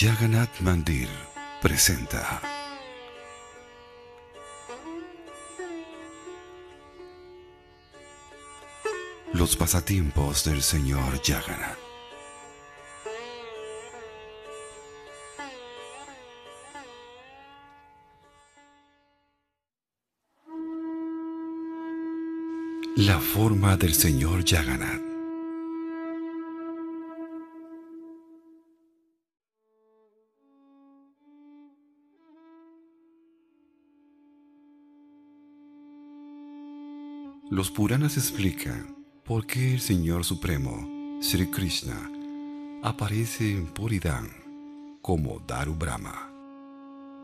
Jagannath Mandir presenta los pasatiempos del señor Jagannath. La forma del señor Jagannath. Los Puranas explican por qué el Señor Supremo, Sri Krishna, aparece en Puridham como Daru Brahma.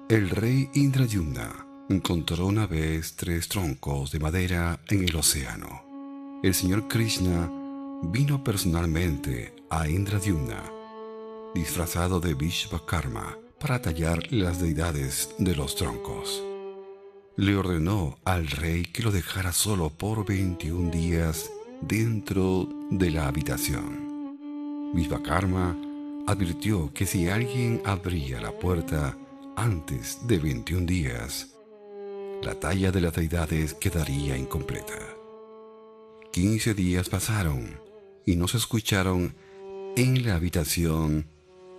El rey Indradyumna encontró una vez 3 troncos de madera en el océano. El señor Krishna vino personalmente a Indradyumna, disfrazado de Vishvakarma, para tallar las deidades de los troncos. Le ordenó al rey que lo dejara solo por 21 días dentro de la habitación. Vishvakarma advirtió que si alguien abría la puerta antes de 21 días, la talla de las deidades quedaría incompleta. 15 días pasaron y no se escucharon en la habitación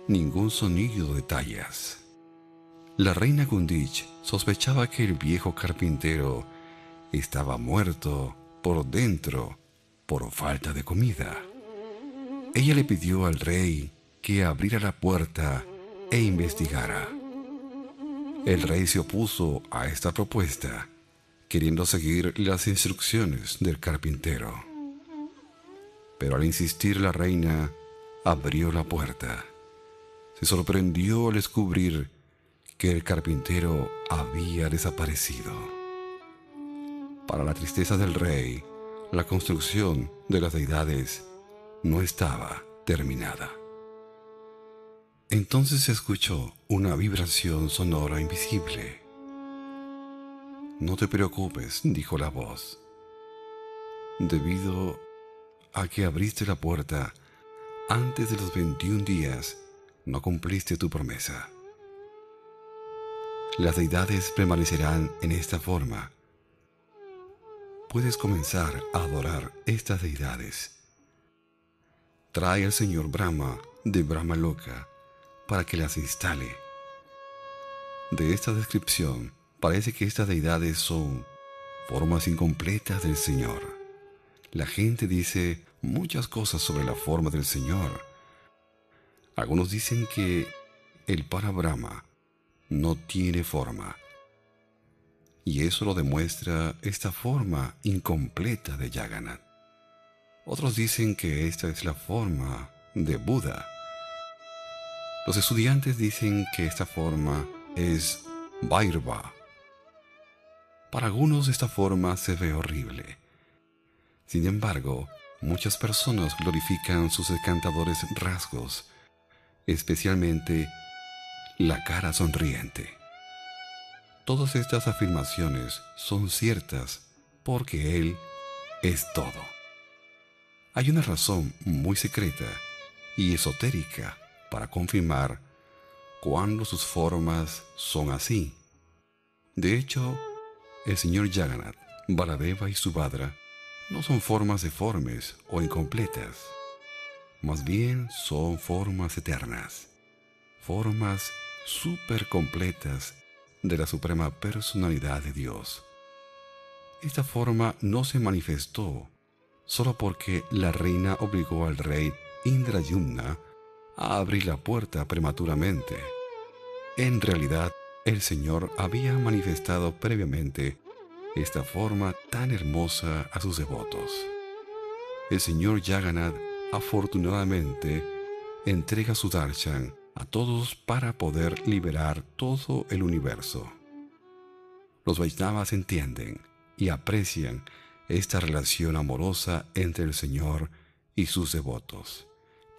ningún sonido de tallas. La reina Gundich sospechaba que el viejo carpintero estaba muerto por dentro por falta de comida. Ella le pidió al rey que abriera la puerta e investigara. El rey se opuso a esta propuesta, queriendo seguir las instrucciones del carpintero. Pero al insistir, la reina abrió la puerta. Se sorprendió al descubrir que el carpintero había desaparecido. Para la tristeza del rey, la construcción de las deidades no estaba terminada. Entonces se escuchó una vibración sonora invisible. «No te preocupes», dijo la voz. «Debido a que abriste la puerta antes de los 21 días, no cumpliste tu promesa. Las deidades permanecerán en esta forma. Puedes comenzar a adorar estas deidades. Trae al señor Brahma de Brahmaloka para que las instale». De esta descripción parece que estas deidades son formas incompletas del Señor. La gente dice muchas cosas sobre la forma del Señor. Algunos dicen que el Parabrahma no tiene forma, y eso lo demuestra esta forma incompleta de Jagannath. Otros dicen que esta es la forma de Buda. Los estudiantes dicen que esta forma es Vairva. Para algunos esta forma se ve horrible. Sin embargo, muchas personas glorifican sus encantadores rasgos, especialmente la cara sonriente. Todas estas afirmaciones son ciertas porque Él es todo. Hay una razón muy secreta y esotérica para confirmar cuándo sus formas son así. De hecho, el señor Jagannath, Baladeva y Subhadra no son formas deformes o incompletas. Más bien son formas eternas, formas súper completas de la Suprema Personalidad de Dios. Esta forma no se manifestó solo porque la reina obligó al rey Indradyumna a abrir la puerta prematuramente. En realidad, el Señor había manifestado previamente esta forma tan hermosa a sus devotos. El señor Jagannath, afortunadamente, entrega su darshan a todos para poder liberar todo el universo. Los Vaisnavas entienden y aprecian esta relación amorosa entre el Señor y sus devotos,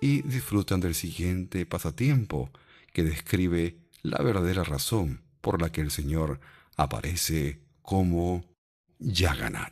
y disfrutan del siguiente pasatiempo que describe la verdadera razón por la que el Señor aparece como Jagannath.